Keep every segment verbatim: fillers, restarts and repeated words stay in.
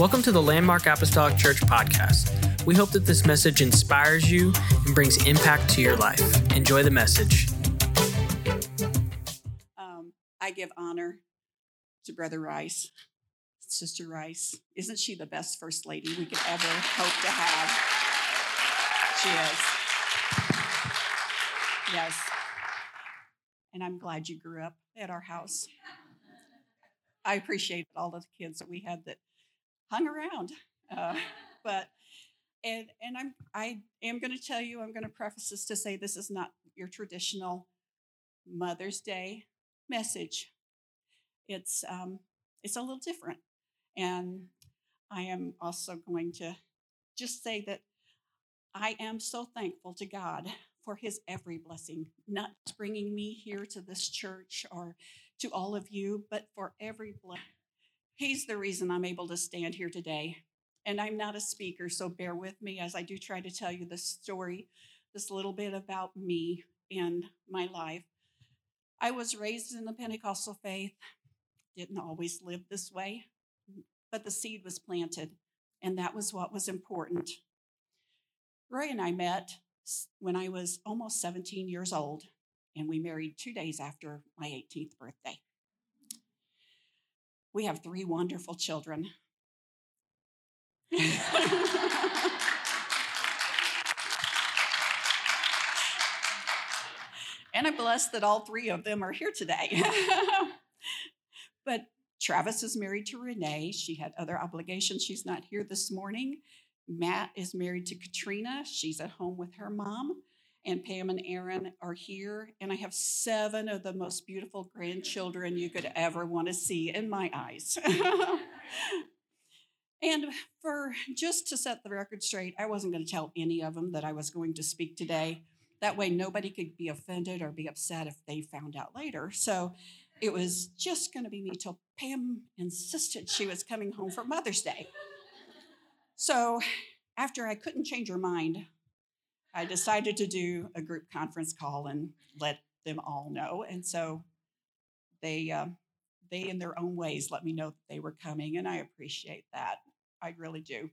Welcome to the Landmark Apostolic Church podcast. We hope that this message inspires you and brings impact to your life. Enjoy the message. Um, I give honor to Brother Rice, Sister Rice. Isn't she the best first lady we could ever hope to have? She is. Yes. And I'm glad you grew up at our house. I appreciate all of the kids that we had that hung around. Uh, but, and and I'm, I am going to tell you, I'm going to preface this to say this is not your traditional Mother's Day message. It's, um, it's a little different. And I am also going to just say that I am so thankful to God for his every blessing, not just bringing me here to this church or to all of you, but for every blessing. He's the reason I'm able to stand here today. And I'm not a speaker, so bear with me as I do try to tell you this story, this little bit about me and my life. I was raised in the Pentecostal faith, didn't always live this way, but the seed was planted, and that was what was important. Roy and I met when I was almost seventeen years old, and we married two days after my eighteenth birthday. We have three wonderful children. And I'm blessed that all three of them are here today. But Travis is married to Renee. She had other obligations. She's not here this morning. Matt is married to Katrina. She's at home with her mom. And Pam and Aaron are here. And I have seven of the most beautiful grandchildren you could ever want to see in my eyes. And for just to set the record straight, I wasn't going to tell any of them that I was going to speak today. That way nobody could be offended or be upset if they found out later. So it was just going to be me till Pam insisted she was coming home for Mother's Day. So after I couldn't change her mind, I decided to do a group conference call and let them all know. And so they, uh, they in their own ways, let me know that they were coming, and I appreciate that. I really do.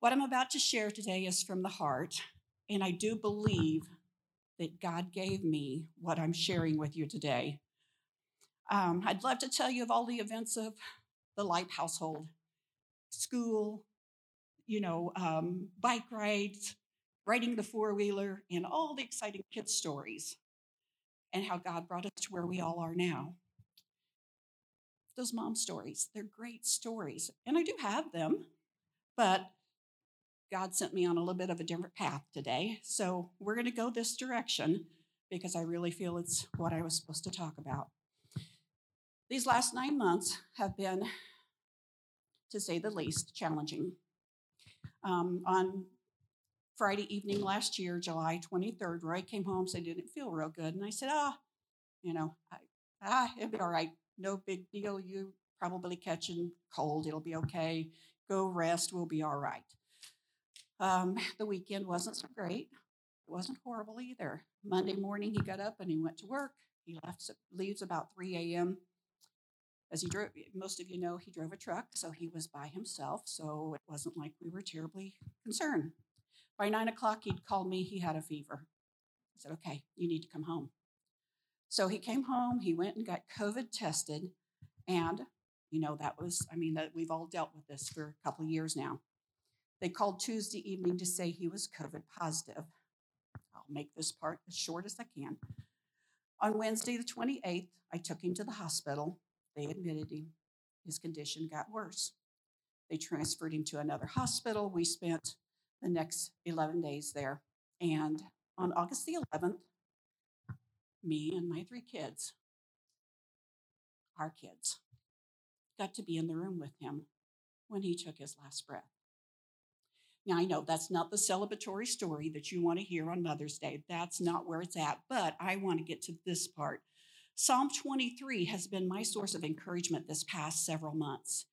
What I'm about to share today is from the heart, and I do believe that God gave me what I'm sharing with you today. Um, I'd love to tell you of all the events of the Leib household, school, you know, um, bike rides, riding the four-wheeler, and all the exciting kids' stories, and how God brought us to where we all are now. Those mom stories, they're great stories, and I do have them, but God sent me on a little bit of a different path today, so we're going to go this direction because I really feel it's what I was supposed to talk about. These last nine months have been, to say the least, challenging. Um, on Friday evening last year, July twenty-third, Roy came home, said he didn't feel real good. And I said, ah, oh, you know, I, ah, it'll be all right. No big deal. You probably catching cold. It'll be okay. Go rest. We'll be all right. Um, the weekend wasn't so great. It wasn't horrible either. Monday morning, he got up and he went to work. He left, leaves about three a.m. As he drove, most of you know, he drove a truck, so he was by himself, so it wasn't like we were terribly concerned. By nine o'clock, he'd called me. He had a fever. I said, okay, you need to come home. So he came home. He went and got COVID tested, and, you know, that was, I mean, that we've all dealt with this for a couple of years now. They called Tuesday evening to say he was COVID positive. I'll make this part as short as I can. On Wednesday the twenty-eighth, I took him to the hospital. They admitted him. His condition got worse. They transferred him to another hospital. We spent the next eleven days there. And on August the eleventh, me and my three kids, our kids, got to be in the room with him when he took his last breath. Now, I know that's not the celebratory story that you want to hear on Mother's Day. That's not where it's at, but I want to get to this part. Psalm twenty-three has been my source of encouragement this past several months.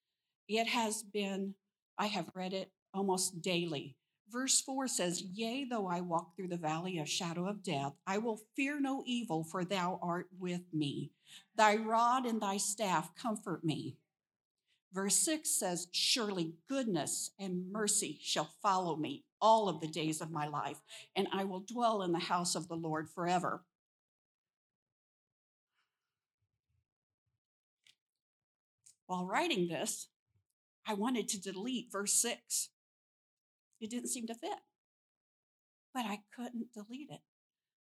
It has been, I have read it almost daily. Verse four says, yea, though I walk through the valley of shadow of death, I will fear no evil, for thou art with me. Thy rod and thy staff comfort me. Verse six says, surely goodness and mercy shall follow me all of the days of my life, and I will dwell in the house of the Lord forever. While writing this, I wanted to delete verse six. It didn't seem to fit, but I couldn't delete it.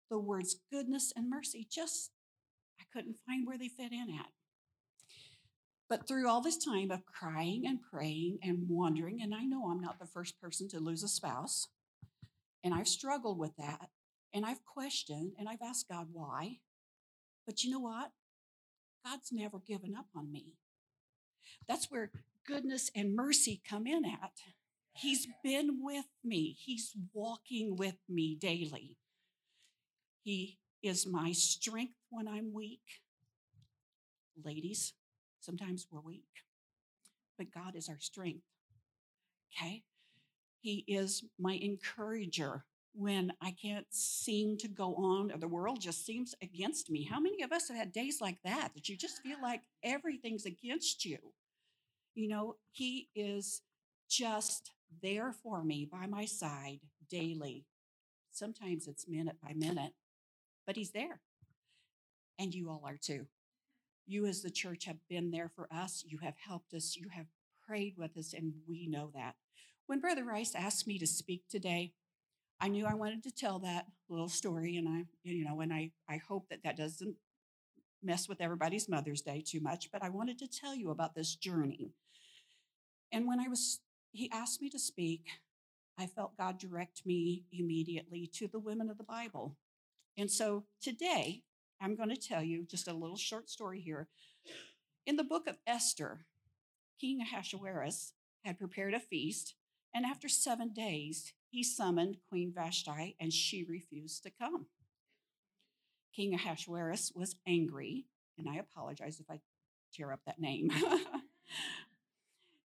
The words goodness and mercy, just, I couldn't find where they fit in at. But through all this time of crying and praying and wondering, and I know I'm not the first person to lose a spouse, and I've struggled with that, and I've questioned, and I've asked God why. But you know what? God's never given up on me. That's where goodness and mercy come in at. He's been with me. He's walking with me daily. He is my strength when I'm weak. Ladies, sometimes we're weak, but God is our strength, okay? He is my encourager when I can't seem to go on, or the world just seems against me. How many of us have had days like that, that you just feel like everything's against you? You know, he is just there for me, by my side, daily. Sometimes it's minute by minute, but he's there, and you all are too. You as the church have been there for us. You have helped us. You have prayed with us, and we know that. When Brother Rice asked me to speak today, I knew I wanted to tell that little story, and I, you know, and I, I hope that that doesn't mess with everybody's Mother's Day too much, but I wanted to tell you about this journey. And when I was, he asked me to speak, I felt God direct me immediately to the women of the Bible. And so today, I'm going to tell you just a little short story here. In the book of Esther, King Ahasuerus had prepared a feast, and after seven days, he summoned Queen Vashti, and she refused to come. King Ahasuerus was angry, and I apologize if I tear up that name.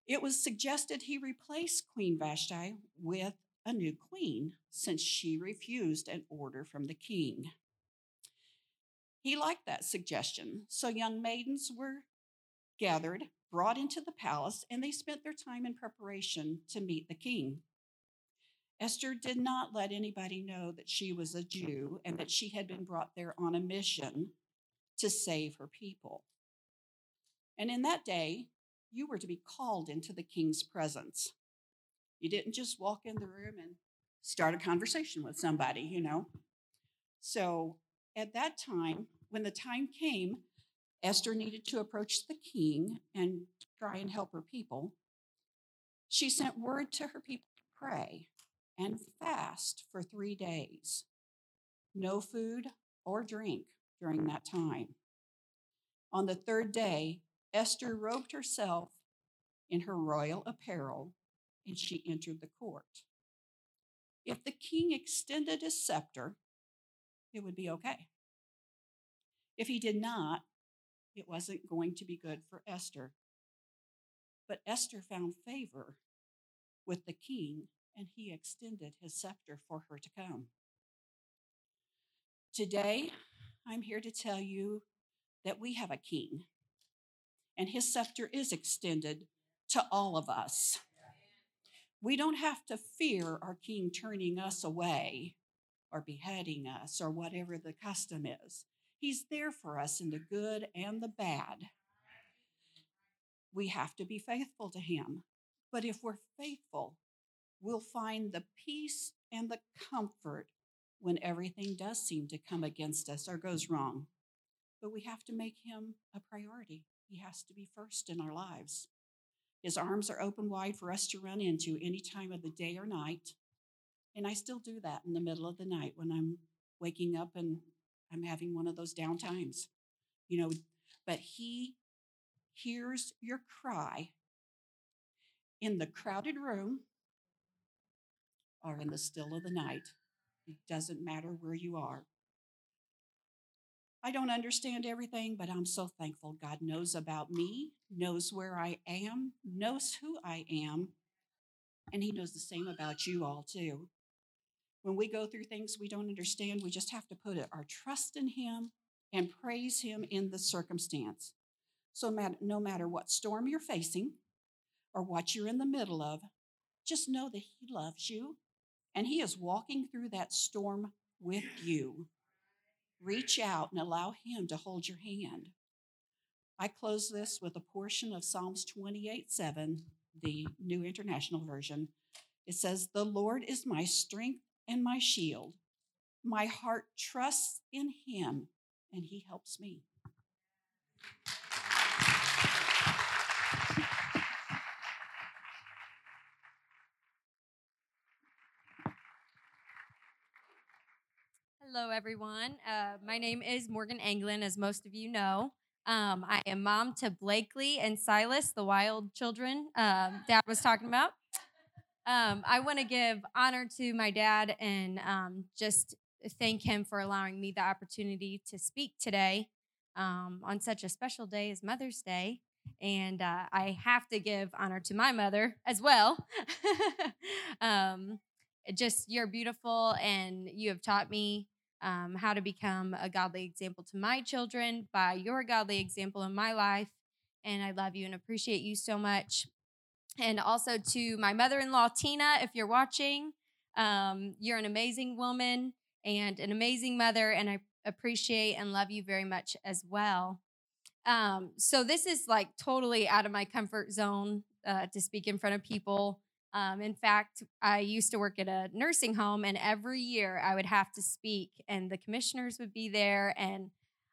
It was suggested he replace Queen Vashti with a new queen, since she refused an order from the king. He liked that suggestion, so young maidens were gathered, brought into the palace, and they spent their time in preparation to meet the king. Esther did not let anybody know that she was a Jew and that she had been brought there on a mission to save her people. And in that day, you were to be called into the king's presence. You didn't just walk in the room and start a conversation with somebody, you know. So at that time, when the time came, Esther needed to approach the king and try and help her people. She sent word to her people to pray and fast for three days. No food or drink during that time. On the third day, Esther robed herself in her royal apparel, and she entered the court. If the king extended his scepter, it would be okay. If he did not, it wasn't going to be good for Esther. But Esther found favor with the king, and he extended his scepter for her to come. Today, I'm here to tell you that we have a king, and his scepter is extended to all of us. We don't have to fear our king turning us away, or beheading us, or whatever the custom is. He's there for us in the good and the bad. We have to be faithful to him. But if we're faithful, we'll find the peace and the comfort when everything does seem to come against us or goes wrong. But we have to make him a priority. He has to be first in our lives. His arms are open wide for us to run into any time of the day or night. And I still do that in the middle of the night when I'm waking up and I'm having one of those down times, you know. But he hears your cry in the crowded room or in the still of the night. It doesn't matter where you are. I don't understand everything, but I'm so thankful God knows about me, knows where I am, knows who I am, and he knows the same about you all too. When we go through things we don't understand, we just have to put our trust in him and praise him in the circumstance. So no matter what storm you're facing, or what you're in the middle of, just know that he loves you and he is walking through that storm with you. Reach out and allow him to hold your hand. I close this with a portion of Psalms twenty-eight seven, the New International Version. It says, "The Lord is my strength and my shield. My heart trusts in him, and he helps me." Hello, everyone. Uh, my name is Morgan Anglin, as most of you know. Um, I am mom to Blakely and Silas, the wild children um, Dad was talking about. Um, I want to give honor to my dad and um, just thank him for allowing me the opportunity to speak today um, on such a special day as Mother's Day. And uh, I have to give honor to my mother as well. um, just you're beautiful, and you have taught me Um, how to become a godly example to my children by your godly example in my life. And I love you and appreciate you so much. And also to my mother-in-law, Tina, if you're watching, um, you're an amazing woman and an amazing mother, and I appreciate and love you very much as well. Um, so this is like totally out of my comfort zone uh, to speak in front of people. Um, in fact, I used to work at a nursing home, and every year I would have to speak, and the commissioners would be there, and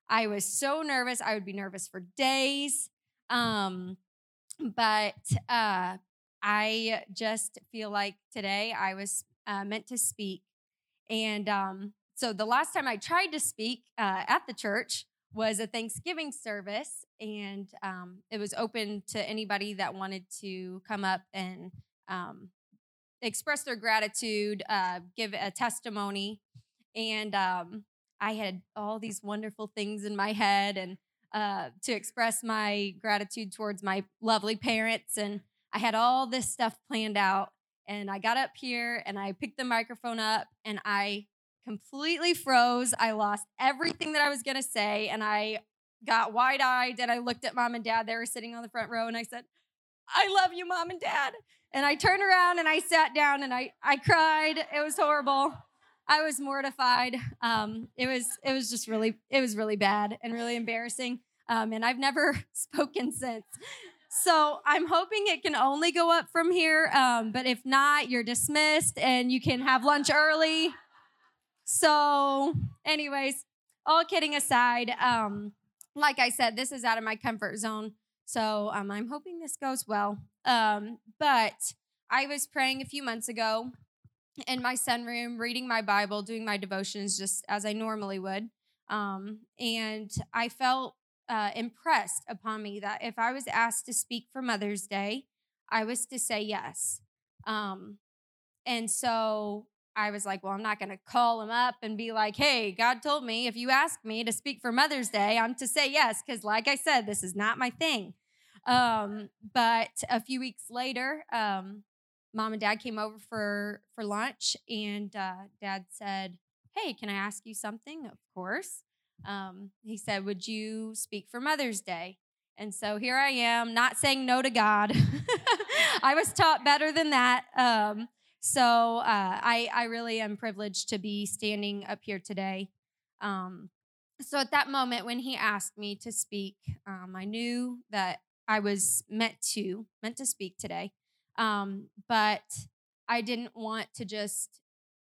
I was so nervous. I would be nervous for days, um, but uh, I just feel like today I was uh, meant to speak, and um, so the last time I tried to speak uh, at the church was a Thanksgiving service, and um, it was open to anybody that wanted to come up and Um, express their gratitude, uh, give a testimony. And um, I had all these wonderful things in my head and uh, to express my gratitude towards my lovely parents. And I had all this stuff planned out. And I got up here and I picked the microphone up and I completely froze. I lost everything that I was going to say. And I got wide-eyed and I looked at mom and dad. They were sitting on the front row and I said, "I love you, mom and dad." And I turned around and I sat down and I, I cried. It was horrible. I was mortified. Um, it was it was just really it was really bad and really embarrassing. Um, and I've never spoken since. So I'm hoping it can only go up from here. Um, but if not, you're dismissed and you can have lunch early. So, anyways, all kidding aside, um, like I said, this is out of my comfort zone. So um, I'm hoping this goes well. Um, but I was praying a few months ago in my sunroom, reading my Bible, doing my devotions just as I normally would. Um, and I felt uh, impressed upon me that if I was asked to speak for Mother's Day, I was to say yes. Um, and so I was like, well, I'm not going to call him up and be like, "Hey, God told me if you ask me to speak for Mother's Day, I'm to say yes." Because like I said, this is not my thing. Um, but a few weeks later, um, mom and dad came over for, for lunch and, uh, dad said, "Hey, can I ask you something?" Of course. Um, he said, "Would you speak for Mother's Day?" And so here I am, not saying no to God. I was taught better than that. Um, so, uh, I, I really am privileged to be standing up here today. Um, so at that moment when he asked me to speak, um, I knew that I was meant to, meant to speak today, um, but I didn't want to just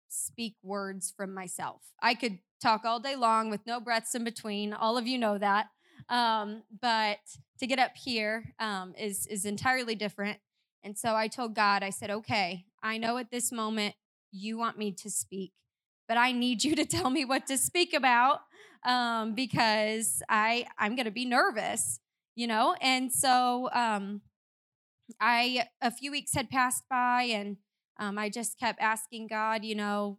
speak words from myself. I could talk all day long with no breaths in between. All of you know that, um, but to get up here um, is, is entirely different. And so I told God, I said, "Okay, I know at this moment you want me to speak, but I need you to tell me what to speak about um, because I, I'm going to be nervous." You know, and so um, I, a few weeks had passed by and um, I just kept asking God, you know,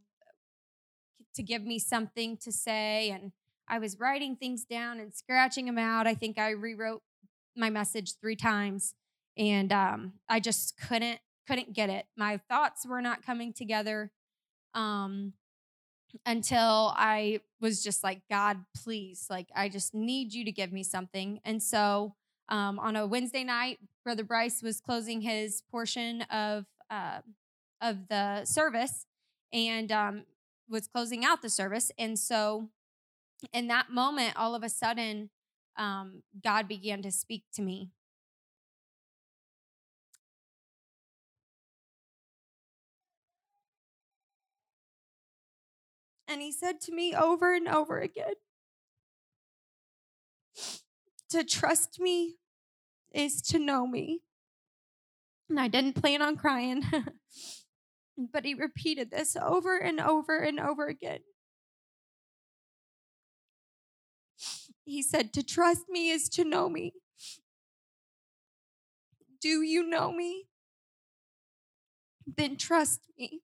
to give me something to say. And I was writing things down and scratching them out. I think I rewrote my message three times and um, I just couldn't, couldn't get it. My thoughts were not coming together um, until I was just like, "God, please, like, I just need you to give me something." And so Um, on a Wednesday night, Brother Bryce was closing his portion of uh, of the service and um, was closing out the service. And so in that moment, all of a sudden, um, God began to speak to me. And he said to me over and over again, to trust me is to know me. And I didn't plan on crying, but he repeated this over and over and over again. He said, to trust me is to know me. Do you know me? Then trust me.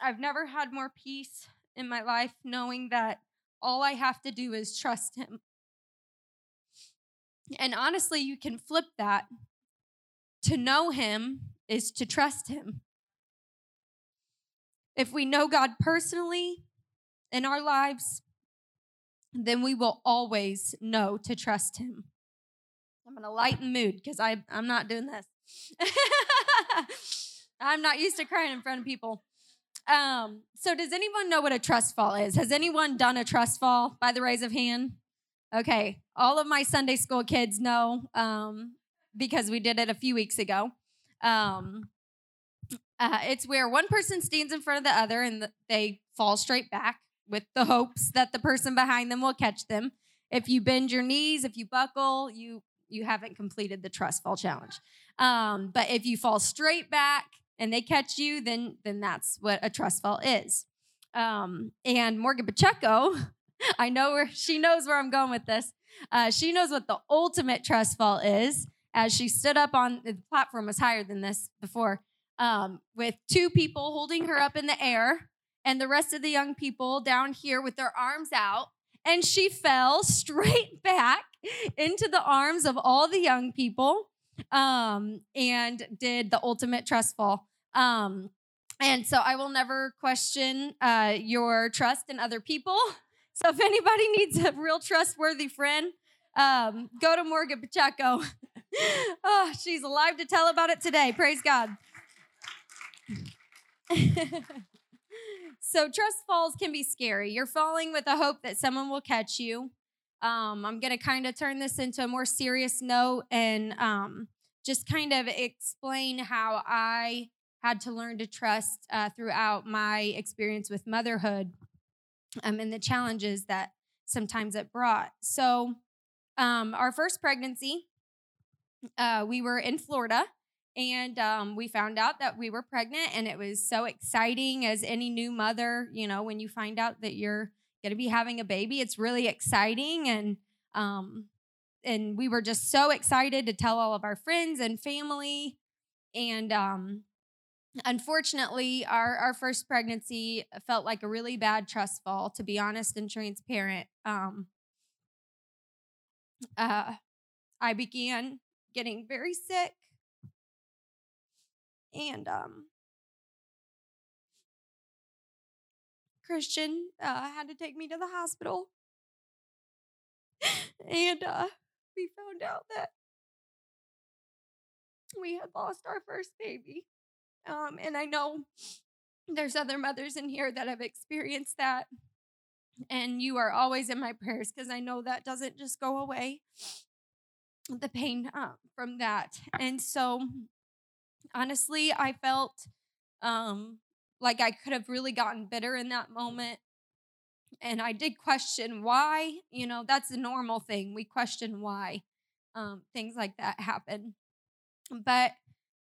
I've never had more peace in my life knowing that all I have to do is trust him. And honestly, you can flip that. To know him is to trust him. If we know God personally in our lives, then we will always know to trust him. I'm going to lighten the mood because I I'm not doing this. I'm not used to crying in front of people. Um, so does anyone know what a trust fall is? Has anyone done a trust fall by the raise of hand? Okay. All of my Sunday school kids know, um, because we did it a few weeks ago. Um, uh, it's where one person stands in front of the other and they fall straight back with the hopes that the person behind them will catch them. If you bend your knees, if you buckle, you, you haven't completed the trust fall challenge. Um, but if you fall straight back, and they catch you, then then that's what a trust fall is. Um, and Morgan Pacheco, I know where she knows where I'm going with this. Uh, she knows what the ultimate trust fall is, as she stood up on the platform was higher than this before, um, with two people holding her up in the air and the rest of the young people down here with their arms out, and she fell straight back into the arms of all the young people. Um, and did the ultimate trust fall. Um, and so I will never question uh, your trust in other people. So if anybody needs a real trustworthy friend, um, go to Morgan Pacheco. Oh, she's alive to tell about it today. Praise God. So trust falls can be scary. You're falling with a hope that someone will catch you. Um, I'm going to kind of turn this into a more serious note and um, just kind of explain how I had to learn to trust uh, throughout my experience with motherhood um, and the challenges that sometimes it brought. So um, our first pregnancy, uh, we were in Florida, and um, we found out that we were pregnant, and it was so exciting as any new mother, you know, when you find out that you're going to be having a baby. It's really exciting. And um, and we were just so excited to tell all of our friends and family. And um, unfortunately, our, our first pregnancy felt like a really bad trust fall, to be honest and transparent. Um, uh, I began getting very sick. And um Christian uh, had to take me to the hospital, and uh, we found out that we had lost our first baby. Um, and I know there's other mothers in here that have experienced that, and you are always in my prayers because I know that doesn't just go away, the pain uh, from that. And so, honestly, I felt Um, like I could have really gotten bitter in that moment. And I did question why, you know, that's a normal thing. We question why um, things like that happen. But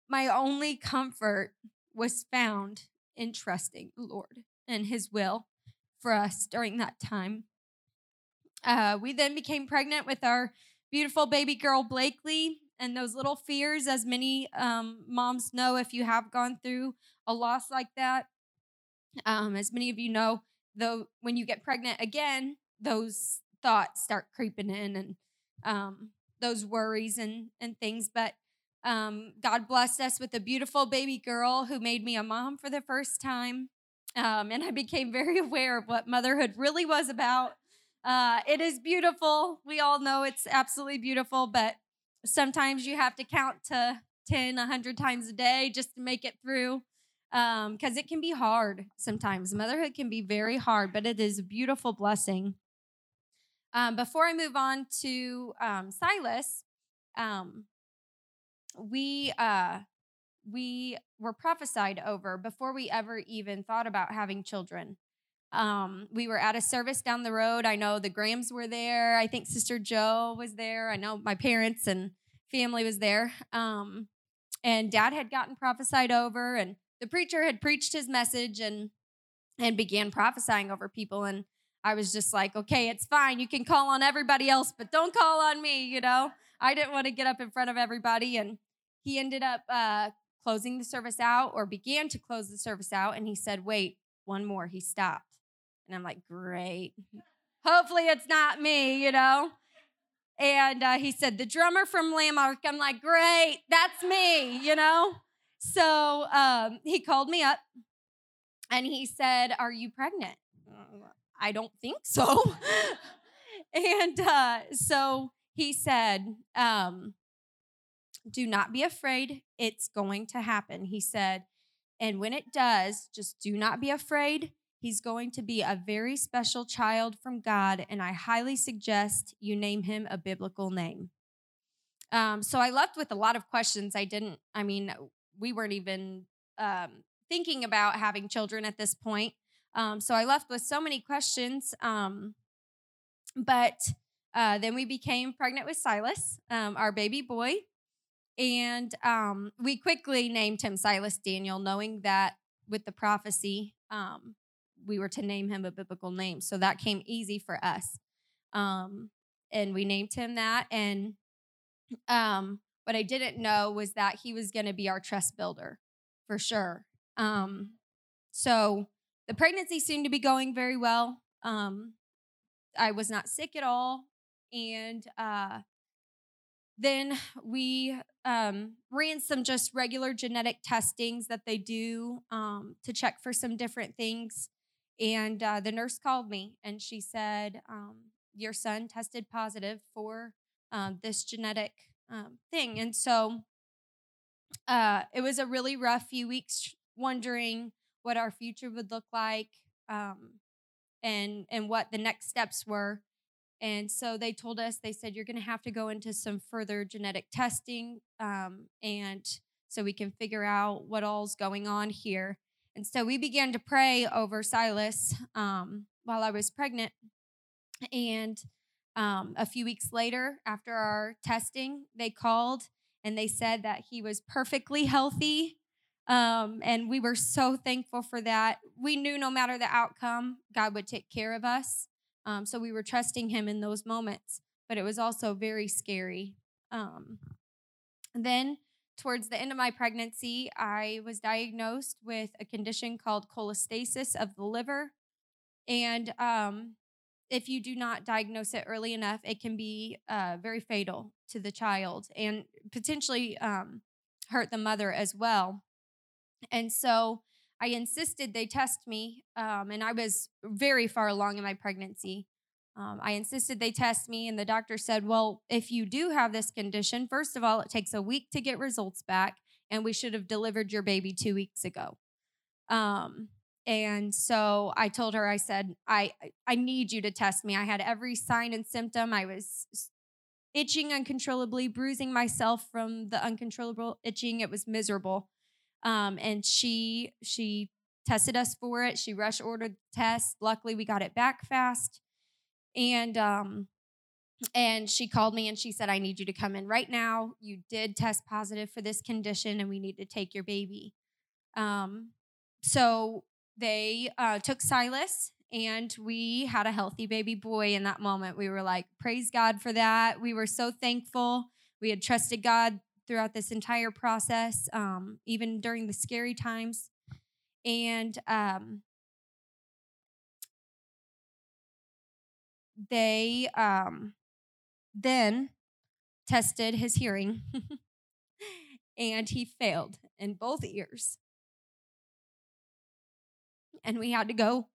my only comfort was found in trusting the Lord and his will for us during that time. Uh, we then became pregnant with our beautiful baby girl, Blakely. And those little fears, as many um, moms know, if you have gone through a loss like that, um, as many of you know, though, when you get pregnant again, those thoughts start creeping in and um, those worries and, and things. But um, God blessed us with a beautiful baby girl who made me a mom for the first time. Um, and I became very aware of what motherhood really was about. Uh, it is beautiful. We all know it's absolutely beautiful, but sometimes you have to count to ten, a hundred times a day just to make it through, because um, it can be hard sometimes. Motherhood can be very hard, but it is a beautiful blessing. Um, before I move on to um, Silas, um, we uh, we were prophesied over before we ever even thought about having children. Um, we were at a service down the road. I know the Grahams were there. I think Sister Joe was there. I know my parents and family was there. Um, and Dad had gotten prophesied over, and the preacher had preached his message and and began prophesying over people. And I was just like, okay, it's fine. You can call on everybody else, but don't call on me, you know. I didn't want to get up in front of everybody. And he ended up uh, closing the service out, or began to close the service out. And he said, wait, one more. He stopped. And I'm like, great. Hopefully it's not me, you know. And uh, he said, the drummer from Landmark. I'm like, great, that's me, you know. So um, he called me up and he said, are you pregnant? I don't think so. and uh, so he said, um, do not be afraid. It's going to happen. He said, and when it does, just do not be afraid. He's going to be a very special child from God, and I highly suggest you name him a biblical name. Um, so I left with a lot of questions. I didn't, I mean, we weren't even um, thinking about having children at this point. Um, so I left with so many questions. Um, but uh, then we became pregnant with Silas, um, our baby boy, and um, we quickly named him Silas Daniel, knowing that with the prophecy, um, we were to name him a biblical name. So that came easy for us. Um, and we named him that. And um, what I didn't know was that he was going to be our trust builder for sure. Um, so the pregnancy seemed to be going very well. Um, I was not sick at all. And uh, then we um, ran some just regular genetic testings that they do um, to check for some different things. And uh, the nurse called me, and she said, um, your son tested positive for um, this genetic um, thing. And so uh, it was a really rough few weeks wondering what our future would look like um, and, and what the next steps were. And so they told us, they said, you're going to have to go into some further genetic testing um, and so we can figure out what all's going on here. And so we began to pray over Silas um, while I was pregnant. And um, a few weeks later, after our testing, they called and they said that he was perfectly healthy. Um, and we were so thankful for that. We knew no matter the outcome, God would take care of us. Um, so we were trusting him in those moments. But it was also very scary. Um, and then towards the end of my pregnancy, I was diagnosed with a condition called cholestasis of the liver. And um, if you do not diagnose it early enough, it can be uh, very fatal to the child and potentially um, hurt the mother as well. And so I insisted they test me, um, and I was very far along in my pregnancy. Um, I insisted they test me, and the doctor said, well, if you do have this condition, first of all, it takes a week to get results back, and we should have delivered your baby two weeks ago. Um, and so I told her, I said, I, I need you to test me. I had every sign and symptom. I was itching uncontrollably, bruising myself from the uncontrollable itching. It was miserable. Um, and she she tested us for it. She rush ordered the test. Luckily, we got it back fast. And um, and she called me and she said, I need you to come in right now. You did test positive for this condition and we need to take your baby. Um, so they uh, took Silas and we had a healthy baby boy in that moment. We were like, praise God for that. We were so thankful. We had trusted God throughout this entire process, um, even during the scary times. And um They um, then tested his hearing, and he failed in both ears. And we had to go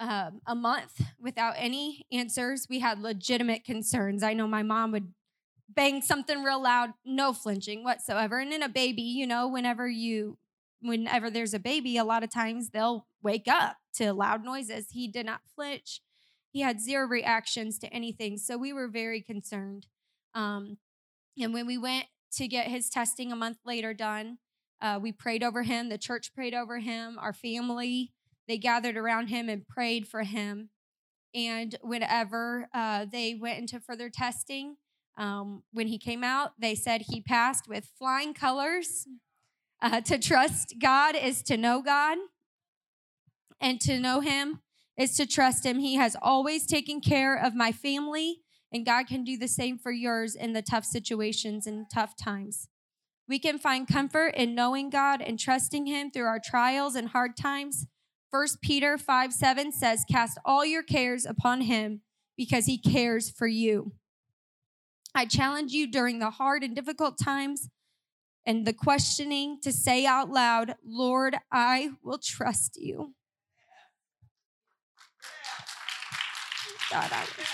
um, a month without any answers. We had legitimate concerns. I know my mom would bang something real loud, no flinching whatsoever. And in a baby, you know, whenever you, whenever there's a baby, a lot of times they'll wake up to loud noises. He did not flinch. He had zero reactions to anything. So we were very concerned. Um, and when we went to get his testing a month later done, uh, we prayed over him. The church prayed over him. Our family, they gathered around him and prayed for him. And whenever uh, they went into further testing, Um, when he came out, they said he passed with flying colors. Uh, to trust God is to know God, and to know him is to trust him. He has always taken care of my family, and God can do the same for yours in the tough situations and tough times. We can find comfort in knowing God and trusting him through our trials and hard times. First Peter five seven says, cast all your cares upon him because he cares for you. I challenge you during the hard and difficult times and the questioning to say out loud, Lord, I will trust you. God, I will.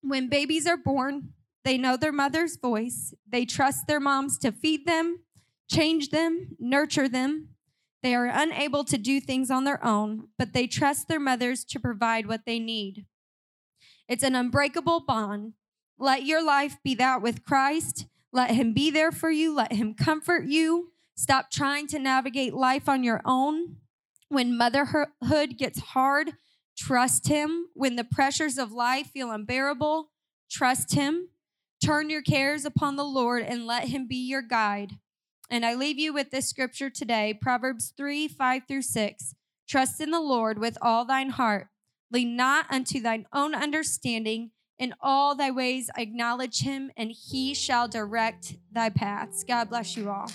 When babies are born, they know their mother's voice. They trust their moms to feed them, change them, nurture them. They are unable to do things on their own, but they trust their mothers to provide what they need. It's an unbreakable bond. Let your life be that with Christ. Let him be there for you. Let him comfort you. Stop trying to navigate life on your own. When motherhood gets hard, trust him. When the pressures of life feel unbearable, trust him. Turn your cares upon the Lord and let him be your guide. And I leave you with this scripture today, Proverbs three, five through six. Trust in the Lord with all thine heart. Lean not unto thine own understanding. In all thy ways acknowledge him, and he shall direct thy paths. God bless you all.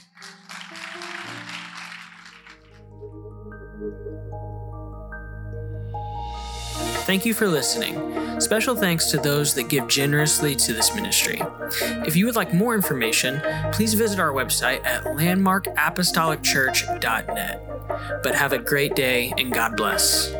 Thank you for listening. Special thanks to those that give generously to this ministry. If you would like more information, please visit our website at landmark apostolic church dot net. But have a great day, and God bless.